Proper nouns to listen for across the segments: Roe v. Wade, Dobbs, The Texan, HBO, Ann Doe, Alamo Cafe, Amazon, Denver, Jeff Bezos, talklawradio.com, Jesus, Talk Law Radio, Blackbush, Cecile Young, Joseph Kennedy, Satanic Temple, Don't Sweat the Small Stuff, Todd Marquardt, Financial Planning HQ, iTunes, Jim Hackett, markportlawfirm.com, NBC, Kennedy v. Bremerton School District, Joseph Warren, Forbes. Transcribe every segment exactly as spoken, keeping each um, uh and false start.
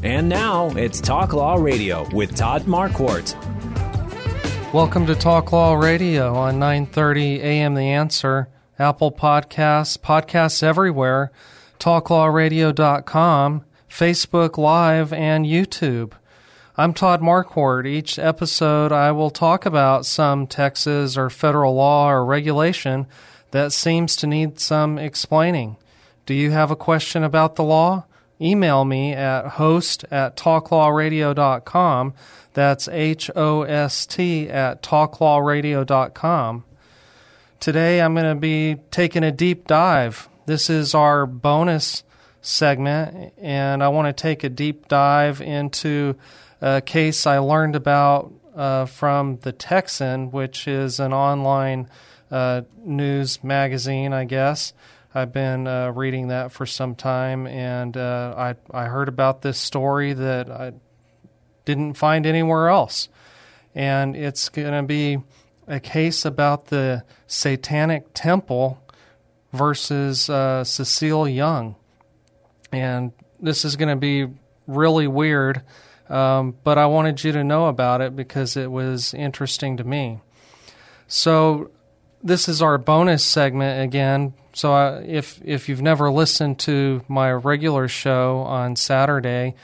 And now it's Talk Law Radio with Todd Marquardt. Welcome to Talk Law Radio on nine thirty a.m. The Answer, Apple Podcasts, podcasts everywhere, talk law radio dot com, Facebook Live, and YouTube. I'm Todd Marquardt. Each episode I will talk about some Texas or federal law or regulation that seems to need some explaining. Do you have a question about the law? Email me at host at talk law radio dot com. That's H O S T at talk law radio dot com. Today I'm going to be taking a deep dive. This is our bonus segment, and I want to take a deep dive into a case I learned about uh, from The Texan, which is an online uh, news magazine, I guess. I've been uh, reading that for some time, and uh, I, I heard about this story that I didn't find anywhere else. And it's going to be a case about the Satanic Temple versus uh, Cecile Young. And this is going to be really weird, um, but I wanted you to know about it because it was interesting to me. So this is our bonus segment again. So uh, if if you've never listened to my regular show on Saturday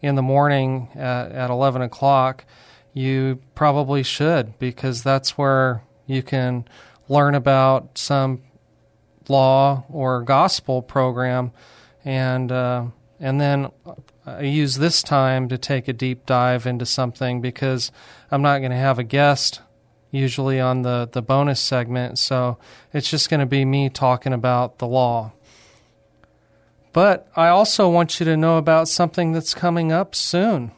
in the morning at, at eleven o'clock, you probably should, because that's where you can learn about some law or gospel program. And, uh, and then I use this time to take a deep dive into something, because I'm not going to have a guest usually on the, the bonus segment, so it's just going to be me talking about the law. But I also want you to know about something that's coming up soon.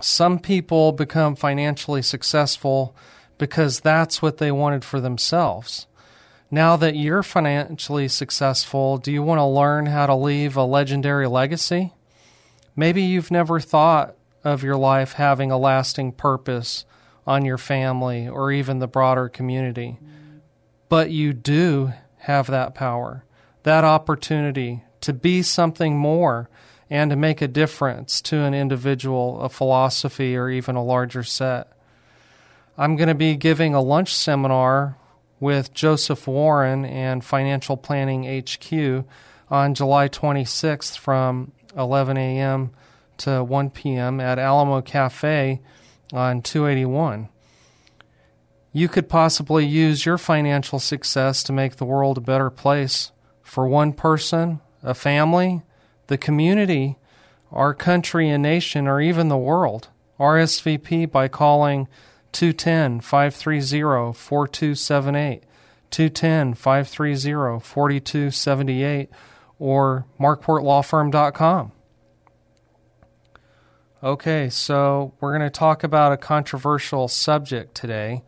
Some people become financially successful because that's what they wanted for themselves. Now that you're financially successful, do you want to learn how to leave a legendary legacy? Maybe you've never thought of your life having a lasting purpose on your family, or even the broader community. But you do have that power, that opportunity to be something more and to make a difference to an individual, a philosophy, or even a larger set. I'm going to be giving a lunch seminar with Joseph Warren and Financial Planning H Q on July twenty-sixth from eleven a.m. to one p.m. at Alamo Cafe on two eighty-one. You could possibly use your financial success to make the world a better place for one person, a family, the community, our country and nation, or even the world. R S V P by calling two one zero, five three zero, four two seven eight, two one zero, five three zero, four two seven eight, or mark port law firm dot com. Okay, so we're going to talk about a controversial subject today.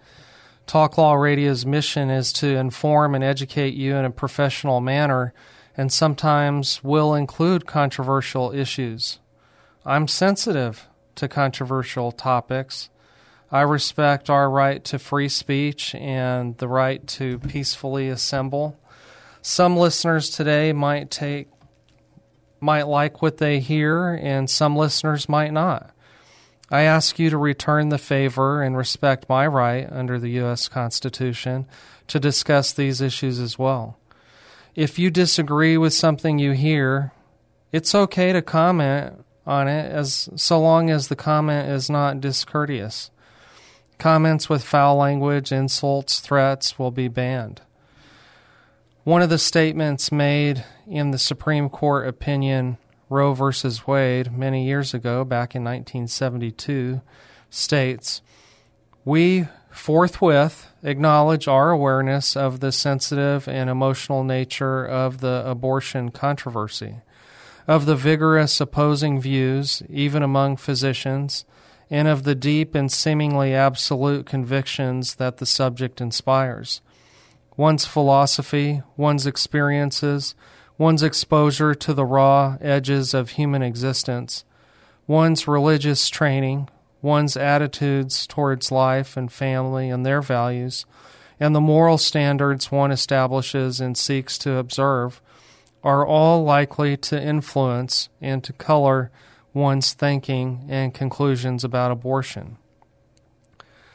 Talk Law Radio's mission is to inform and educate you in a professional manner, and sometimes will include controversial issues. I'm sensitive to controversial topics. I respect our right to free speech and the right to peacefully assemble. Some listeners today might take might like what they hear, and some listeners might not. I ask you to return the favor and respect my right under the U S Constitution to discuss these issues as well. if you disagree with something you hear, it's okay to comment on it as so long as the comment is not discourteous. Comments with foul language, insults, threats will be banned. One of the statements made in the Supreme Court opinion Roe v. Wade many years ago, back in nineteen seventy-two, states, "We forthwith acknowledge our awareness of the sensitive and emotional nature of the abortion controversy, of the vigorous opposing views, even among physicians, and of the deep and seemingly absolute convictions that the subject inspires. One's philosophy, one's experiences, one's exposure to the raw edges of human existence, one's religious training, one's attitudes towards life and family and their values, and the moral standards one establishes and seeks to observe are all likely to influence and to color one's thinking and conclusions about abortion."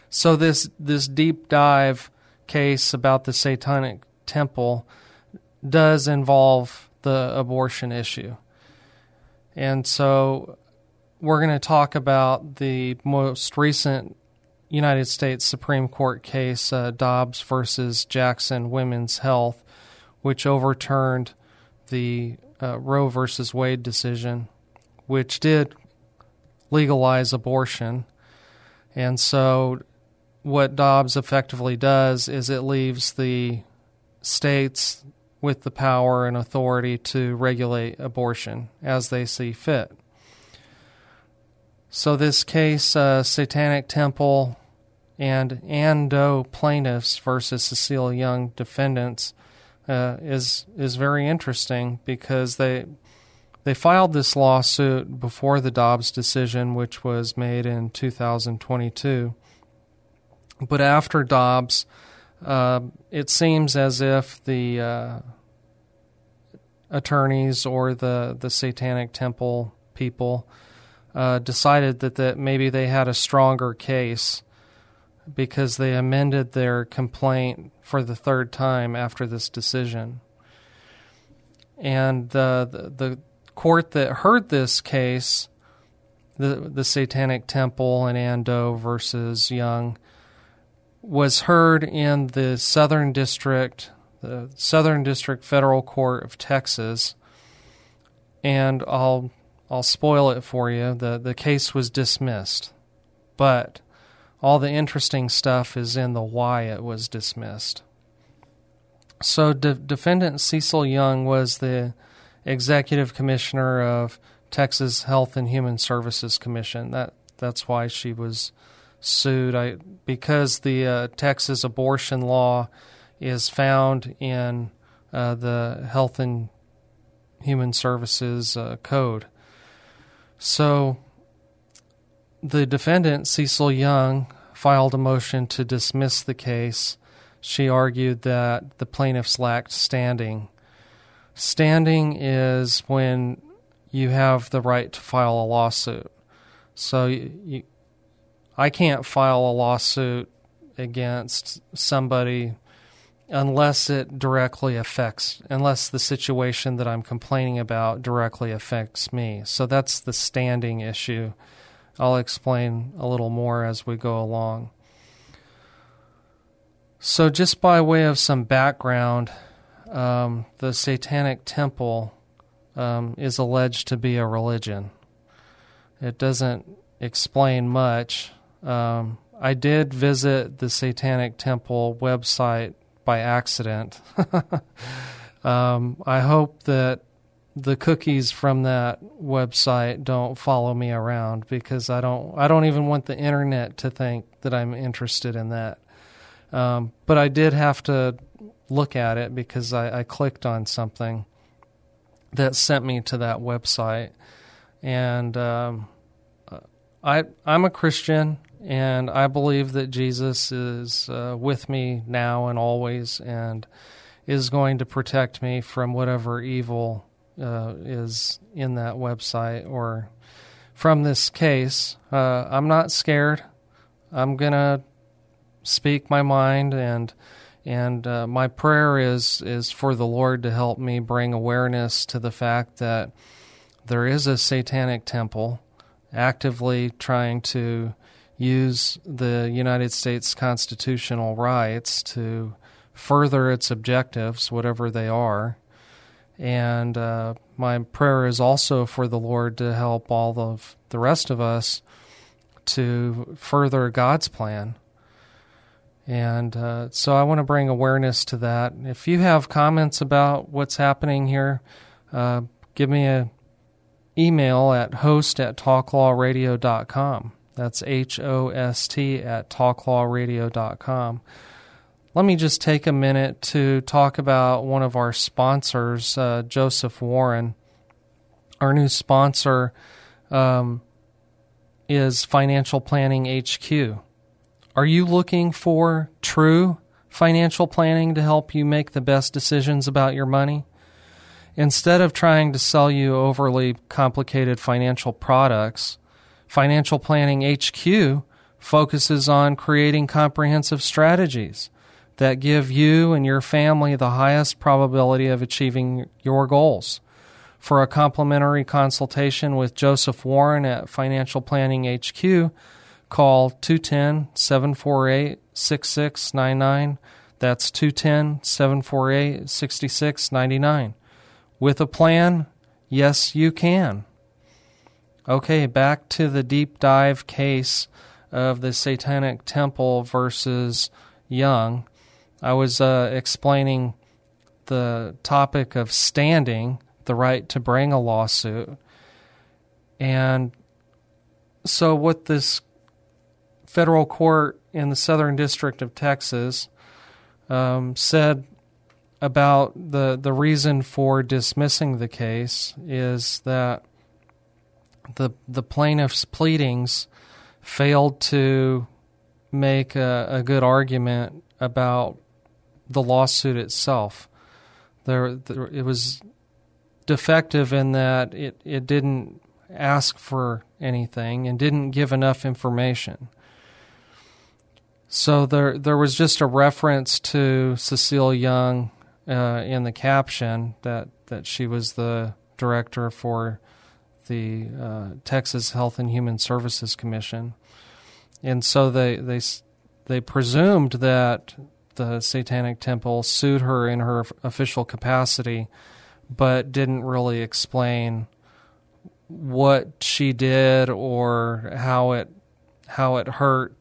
So this this deep dive case about the Satanic Temple does involve the abortion issue. And so we're going to talk about the most recent United States Supreme Court case, uh, Dobbs v. Jackson Women's Health, which overturned the uh, Roe v. Wade decision, which did legalize abortion. And so what Dobbs effectively does is it leaves the states with the power and authority to regulate abortion as they see fit. So this case, uh, Satanic Temple and Ann Doe plaintiffs versus Cecile Young defendants, uh, is is very interesting because they they filed this lawsuit before the Dobbs decision, which was made in two thousand twenty-two. But after Dobbs, uh, it seems as if the uh, attorneys or the, the Satanic Temple people Uh, decided that, that maybe they had a stronger case because they amended their complaint for the third time after this decision. And uh, the the court that heard this case, the the Satanic Temple and Ann Doe versus Young, was heard in the Southern District, the Southern District Federal Court of Texas, and I'll I'll spoil it for you. The the case was dismissed, but all the interesting stuff is in the why it was dismissed. So de- defendant Cecile Young was the executive commissioner of Texas Health and Human Services Commission. That that's why she was sued. I because the uh, Texas abortion law is found in uh, the Health and Human Services uh, Code. So the defendant, Cecile Young, filed a motion to dismiss the case. She argued that the plaintiffs lacked standing. Standing is when you have the right to file a lawsuit. So you, you, I can't file a lawsuit against somebody unless it directly affects, unless the situation that I'm complaining about directly affects me. So that's the standing issue. I'll explain a little more as we go along. So just by way of some background, um, the Satanic Temple um, is alleged to be a religion. It doesn't explain much. Um, I did visit the Satanic Temple website by accident. um, I hope that the cookies from that website don't follow me around because I don't. I don't even want the internet to think that I'm interested in that. Um, but I did have to look at it because I, I clicked on something that sent me to that website. And um, I, I'm a Christian. And I believe that Jesus is uh, with me now and always and is going to protect me from whatever evil uh, is in that website or from this case. Uh, I'm not scared. I'm going to speak my mind, and And uh, my prayer is is for the Lord to help me bring awareness to the fact that there is a satanic temple actively trying to use the United States constitutional rights to further its objectives, whatever they are. And uh, my prayer is also for the Lord to help all of the rest of us to further God's plan. And uh, so I want to bring awareness to that. If you have comments about what's happening here, uh, give me an email at host at talklawradio.com. That's H O S T at talklawradio dot com. Let me just take a minute to talk about one of our sponsors, uh, Joseph Warren. Our new sponsor um, is Financial Planning H Q. Are you looking for true financial planning to help you make the best decisions about your money? Instead of trying to sell you overly complicated financial products, Financial Planning H Q focuses on creating comprehensive strategies that give you and your family the highest probability of achieving your goals. For a complimentary consultation with Joseph Warren at Financial Planning H Q, call two one zero, seven four eight, six six nine nine. That's two one zero, seven four eight, six six nine nine. With a plan, yes, you can. Okay, back to the deep dive case of the Satanic Temple versus Young. I was uh, explaining the topic of standing, the right to bring a lawsuit. And so what this federal court in the Southern District of Texas um, said about the, the reason for dismissing the case is that the the plaintiff's pleadings failed to make a, a good argument about the lawsuit itself. There, there it was defective in that it, it didn't ask for anything and didn't give enough information. So there there was just a reference to Cecile Young uh, in the caption that, that she was the director for the uh, Texas Health and Human Services Commission. And so they, they, they presumed that the Satanic Temple sued her in her official capacity, but didn't really explain what she did or how it how it hurt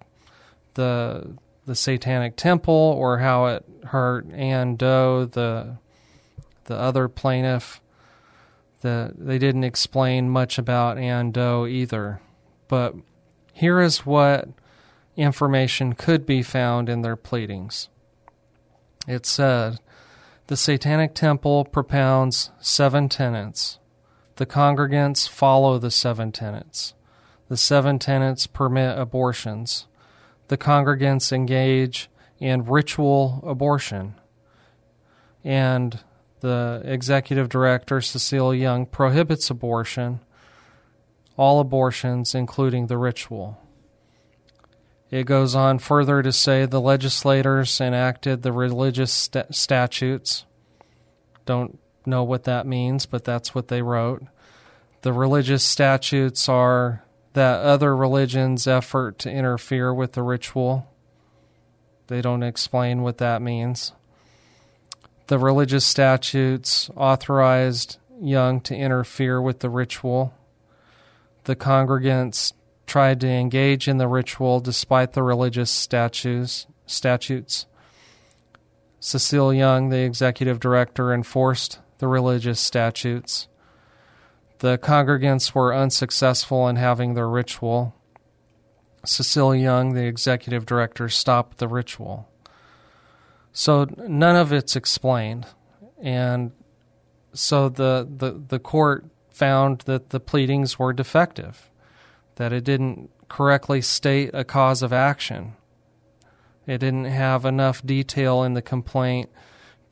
the the Satanic Temple or how it hurt Ann Doe, the the other plaintiff. The, they didn't explain much about Ann Doe either. But here is what information could be found in their pleadings. It said, the Satanic Temple propounds seven tenets. The congregants follow the seven tenets. The seven tenets permit abortions. The congregants engage in ritual abortion. And the executive director, Cecile Young, prohibits abortion, all abortions, including the ritual. It goes on further to say the legislators enacted the religious st- statutes. Don't know what that means, but that's what they wrote. The religious statutes are that other religion's effort to interfere with the ritual. They don't explain what that means. The religious statutes authorized Young to interfere with the ritual. The congregants tried to engage in the ritual despite the religious statutes. statutes. Cecile Young, the executive director, enforced the religious statutes. The congregants were unsuccessful in having their ritual. Cecile Young, the executive director, stopped the ritual. So none of it's explained. And so the, the, the court found that the pleadings were defective, that it didn't correctly state a cause of action. It didn't have enough detail in the complaint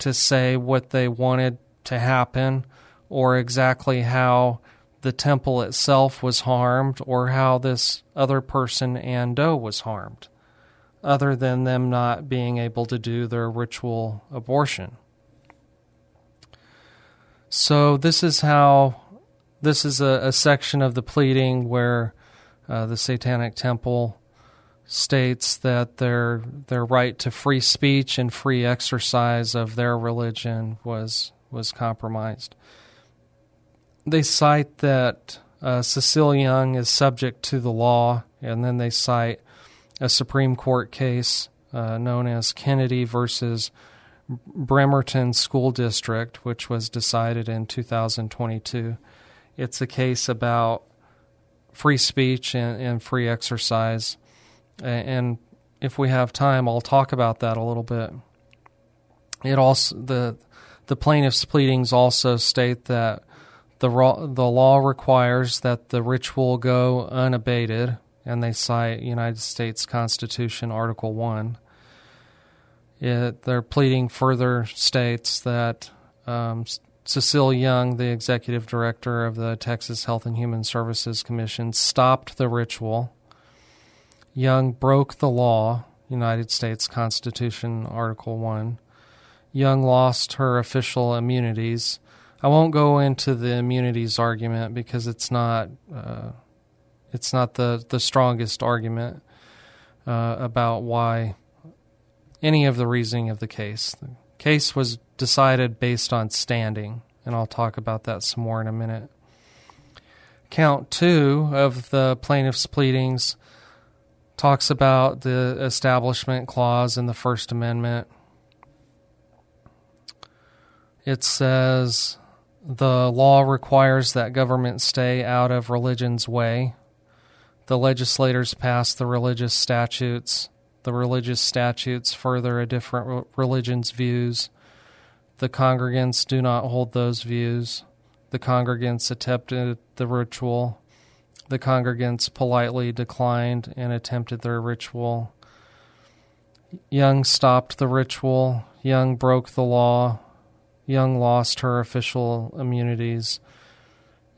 to say what they wanted to happen, or exactly how the temple itself was harmed, or how this other person, Ann Doe, was harmed. other than them not being able to do their ritual abortion. So this is how, this is a, a section of the pleading where uh, the Satanic Temple states that their their right to free speech and free exercise of their religion was was compromised. They cite that uh, Cecile Young is subject to the law, and then they cite a Supreme Court case uh, known as Kennedy versus Bremerton School District, which was decided in two thousand twenty-two. It's a case about free speech and, and free exercise. And if we have time, I'll talk about that a little bit. It also the the plaintiff's pleadings also state that the raw, the law requires that the ritual go unabated, and they cite United States Constitution Article One. It, their pleading further states that um, Cecile Young, the executive director of the Texas Health and Human Services Commission, stopped the ritual. Young broke the law, United States Constitution, Article one. Young lost her official immunities. I won't go into the immunities argument because it's not uh, it's not the, the strongest argument uh, about why any of the reasoning of the case. The case was decided based on standing, and I'll talk about that some more in a minute. Count two of the plaintiff's pleadings talks about the Establishment Clause in the First Amendment. It says the law requires that government stay out of religion's way. The legislators passed the religious statutes. The religious statutes further a different religion's views. The congregants do not hold those views. The congregants attempted the ritual. The congregants politely declined and attempted their ritual. Young stopped the ritual. Young broke the law. Young lost her official immunities.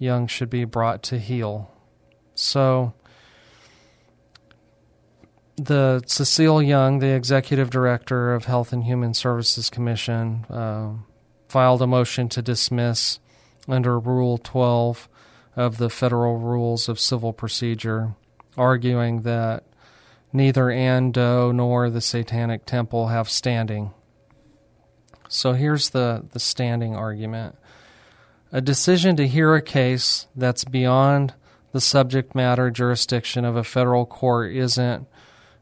Young should be brought to heel. So the Cecile Young, the executive director of Health and Human Services Commission, uh, filed a motion to dismiss under Rule twelve of the Federal Rules of Civil Procedure, arguing that neither Ann Doe nor the Satanic Temple have standing. So here's the, the standing argument. A decision to hear a case that's beyond the subject matter jurisdiction of a federal court isn't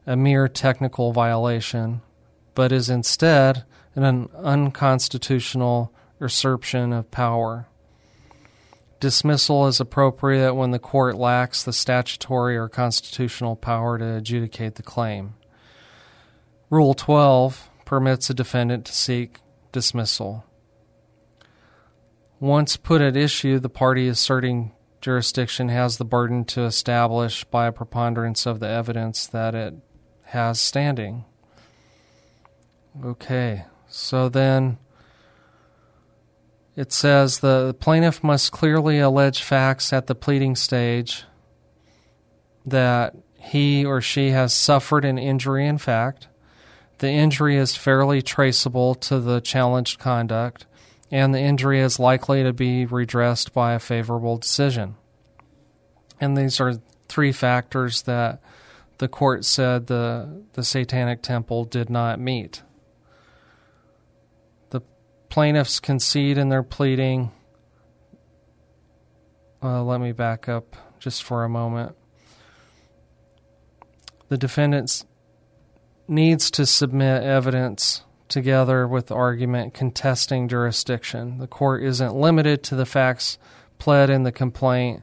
a mere technical violation, but is instead an unconstitutional usurpation of power. Dismissal is appropriate when the court lacks the statutory or constitutional power to adjudicate the claim. Rule twelve permits a defendant to seek dismissal. Once put at issue, the party asserting jurisdiction has the burden to establish by a preponderance of the evidence that it has standing. Okay, so then it says the plaintiff must clearly allege facts at the pleading stage that he or she has suffered an injury in fact, the injury is fairly traceable to the challenged conduct, and the injury is likely to be redressed by a favorable decision. And these are three factors that the court said the, the Satanic Temple did not meet. Plaintiffs concede in their pleading. Uh, let me back up just for a moment. The defendant needs to submit evidence together with argument contesting jurisdiction. The court isn't limited to the facts pled in the complaint,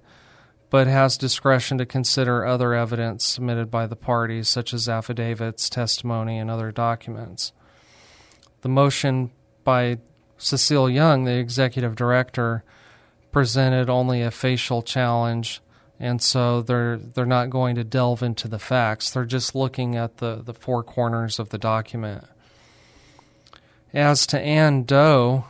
but has discretion to consider other evidence submitted by the parties, such as affidavits, testimony, and other documents. The motion by Cecile Young, the executive director, presented only a facial challenge, and so they're they're not going to delve into the facts. They're just looking at the, the four corners of the document. As to Ann Doe,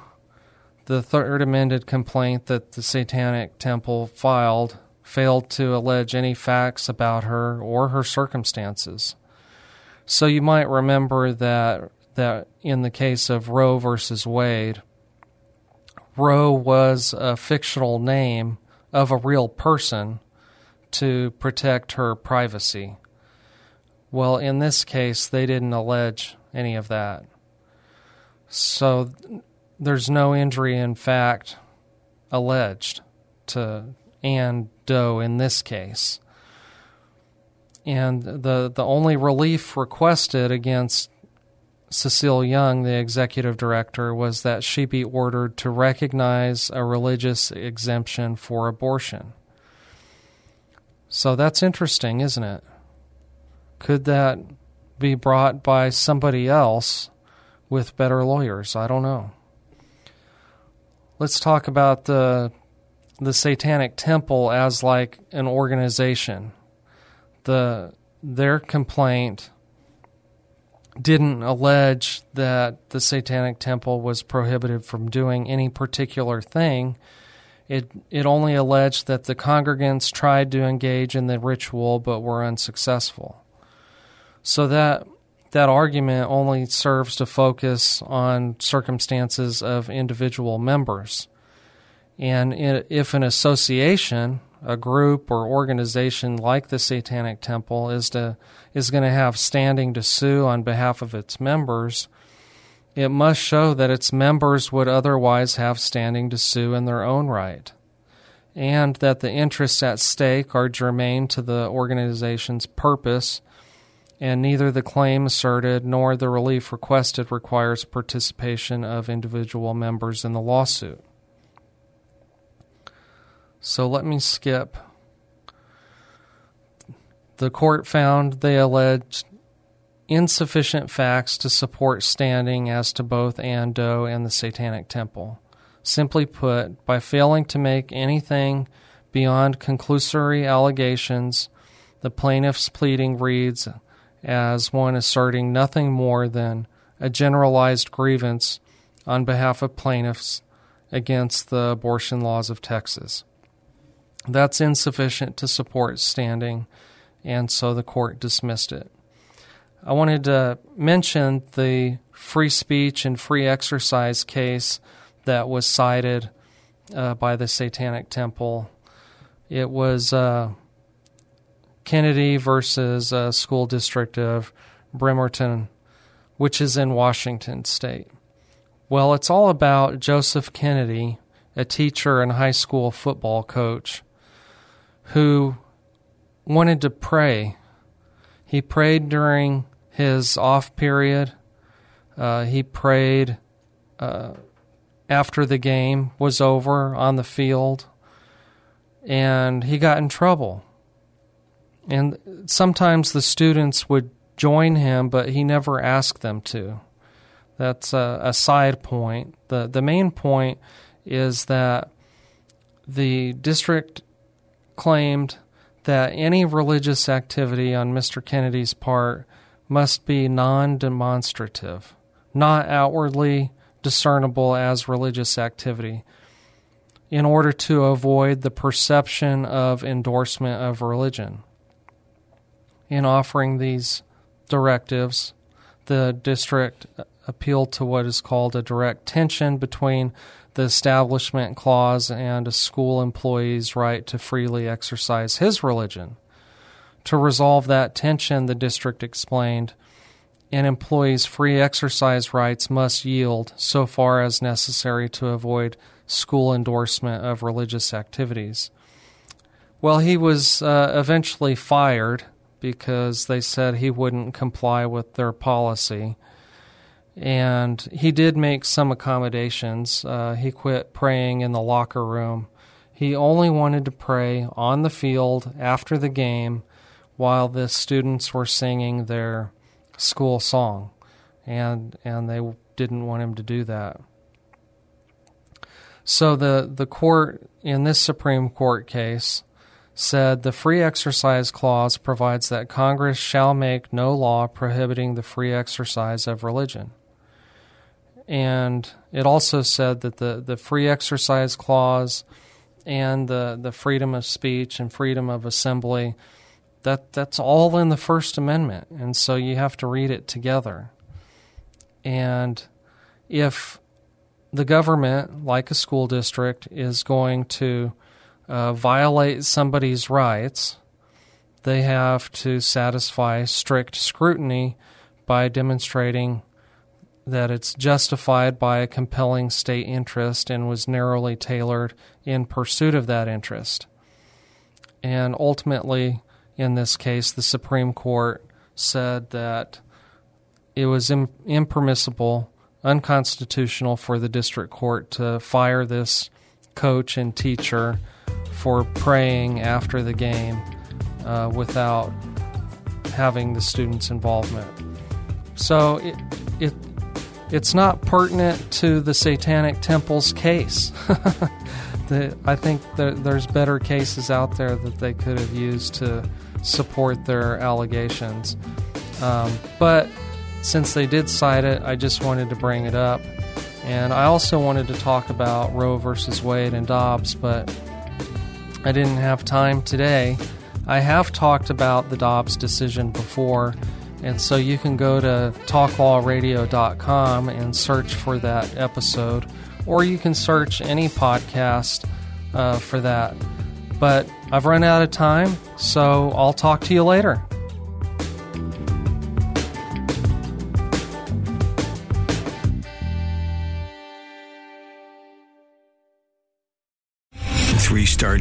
the third amended complaint that the Satanic Temple filed failed to allege any facts about her or her circumstances. So you might remember that that in the case of Roe versus Wade, Roe was a fictional name of a real person to protect her privacy. Well, in this case, they didn't allege any of that. So there's no injury in fact alleged to Ann Doe in this case. And the, the only relief requested against Cecile Young, the executive director, was that she be ordered to recognize a religious exemption for abortion. So that's interesting, isn't it? Could that be brought by somebody else with better lawyers? I don't know. Let's talk about the the Satanic Temple as like an organization. The their complaint didn't allege that the Satanic Temple was prohibited from doing any particular thing. It it only alleged that the congregants tried to engage in the ritual but were unsuccessful. So that that argument only serves to focus on circumstances of individual members. And if an association, a group or organization like the Satanic Temple is to is going to have standing to sue on behalf of its members, it must show that its members would otherwise have standing to sue in their own right, and that the interests at stake are germane to the organization's purpose, and neither the claim asserted nor the relief requested requires participation of individual members in the lawsuit. So let me skip. The court found they alleged insufficient facts to support standing as to both Ann Doe and the Satanic Temple. Simply put, by failing to make anything beyond conclusory allegations, the plaintiff's pleading reads as one asserting nothing more than a generalized grievance on behalf of plaintiffs against the abortion laws of Texas. That's insufficient to support standing, and so the court dismissed it. I wanted to mention the free speech and free exercise case that was cited uh, by the Satanic Temple. It was uh, Kennedy versus uh, School District of Bremerton, which is in Washington State. Well, it's all about Joseph Kennedy, a teacher and high school football coach, who wanted to pray. He prayed during his off period. Uh, he prayed uh, after the game was over on the field, and he got in trouble. And sometimes the students would join him, but he never asked them to. That's a, a side point. The, the main point is that the district claimed that any religious activity on Mister Kennedy's part must be non-demonstrative, not outwardly discernible as religious activity, in order to avoid the perception of endorsement of religion. In offering these directives, the district appealed to what is called a direct tension between the Establishment Clause and a school employee's right to freely exercise his religion. To resolve that tension, the district explained, an employee's free exercise rights must yield so far as necessary to avoid school endorsement of religious activities. Well, he was uh, eventually fired because they said he wouldn't comply with their policy. And he did make some accommodations. Uh, he quit praying in the locker room. He only wanted to pray on the field after the game while the students were singing their school song, and and they didn't want him to do that. So the, the court in this Supreme Court case said the Free Exercise Clause provides that Congress shall make no law prohibiting the free exercise of religion. And it also said that the, the Free Exercise Clause and the, the freedom of speech and freedom of assembly That that's all in the First Amendment, and so you have to read it together. And if the government, like a school district, is going to uh, violate somebody's rights, they have to satisfy strict scrutiny by demonstrating that it's justified by a compelling state interest and was narrowly tailored in pursuit of that interest. And ultimately, in this case, the Supreme Court said that it was im- impermissible, unconstitutional for the district court to fire this coach and teacher for praying after the game uh, without having the students' involvement. So it, it it's not pertinent to the Satanic Temple's case. the, I think that there's better cases out there that they could have used to support their allegations. Um, but since they did cite it, I just wanted to bring it up. And I also wanted to talk about Roe versus Wade and Dobbs, but I didn't have time today. I have talked about the Dobbs decision before, and so you can go to talk law radio dot com and search for that episode, or you can search any podcast uh, for that. But I've run out of time, so I'll talk to you later. Three-star